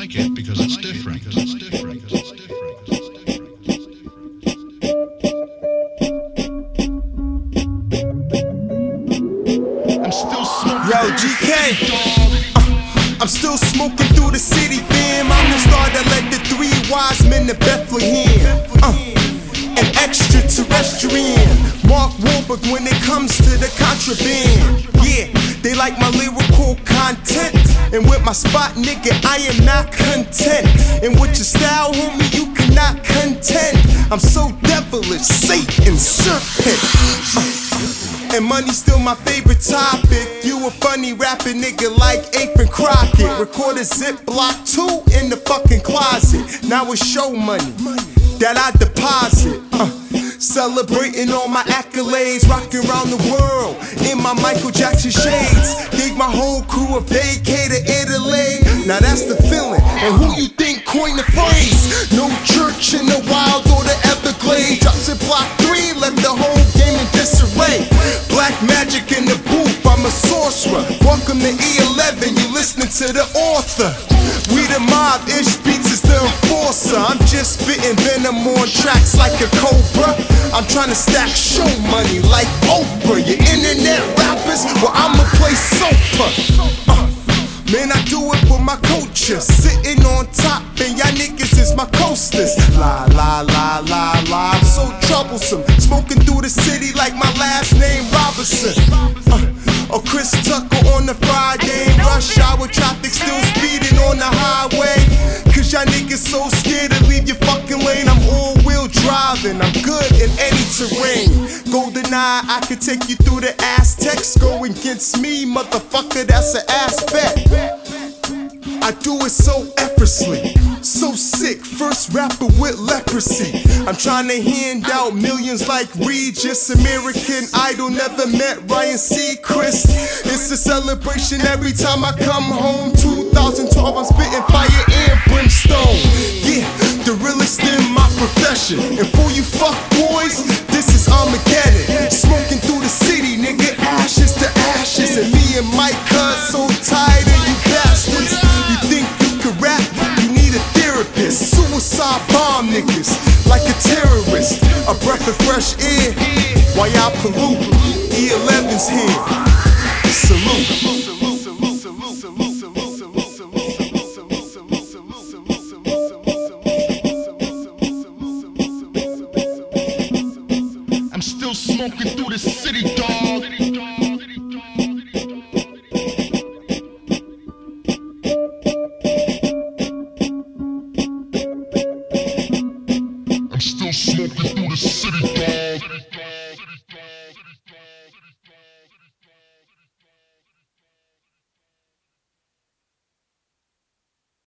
like it because it's different. I'm still smoking. Yo, GK. I'm still smoking through the city, fam. I'm the star that led the three wise men to Bethlehem. An extraterrestrial, Mark Wahlberg when it comes to the contraband. Yeah, they like my lyrical content, and with my spot, nigga, I am not content. And with your style, homie, you cannot contend. I'm so devilish, Satan, serpent. And money's still my favorite topic. You a funny rapping nigga like Ape and Crockett. Record a Ziploc 2 in the fucking closet. Now it's show money that I deposit, celebrating all my accolades, rocking around the world in my Michael Jackson shades. Dig my whole crew a vacay to Italy. Now that's the feeling, and who you think coined the phrase? No church in the wild or the Everglades. Drops in block 3, left the whole game in disarray. Black magic in the booth, I'm a sorcerer. Welcome to E11, you listening to the author. We the mob, Ish Beats is the enforcer. I'm just spitting venom on tracks like a cobra. I'm trying to stack show money like Oprah. Your internet rappers, well I'ma play sofa. Man, I do it for my culture. Sitting on top and y'all niggas is my coasters. La la la la la, I'm so troublesome. Smoking through the city like my last name Robinson. Or Chris Tucker on the Friday. Rush hour traffic still speeding on the highway. Cause y'all niggas so scared to leave your fucking lane. I'm all-wheel driving, I'm good in any terrain. GoldenEye, I could take you through the Aztecs. Go against me, motherfucker, that's an ass bet. I do it so effortlessly, so sick, first rapper with leprosy. I'm trying to hand out millions like Regis. American Idol, never met Ryan Seacrest. It's a celebration every time I come home. 2012, I'm spitting fire and brimstone. Yeah, the realest in my profession. And for you fuck boys, this is Armageddon. Smoking through the city, nigga, ashes to ashes. And me and Micah, so tired of you bastards. You think you could rap? Suicide bomb niggas like a terrorist. A breath of fresh air while y'all pollute. E11's here. Salute. I'm still smoking through the city, dawg. Smoking through the city, dog.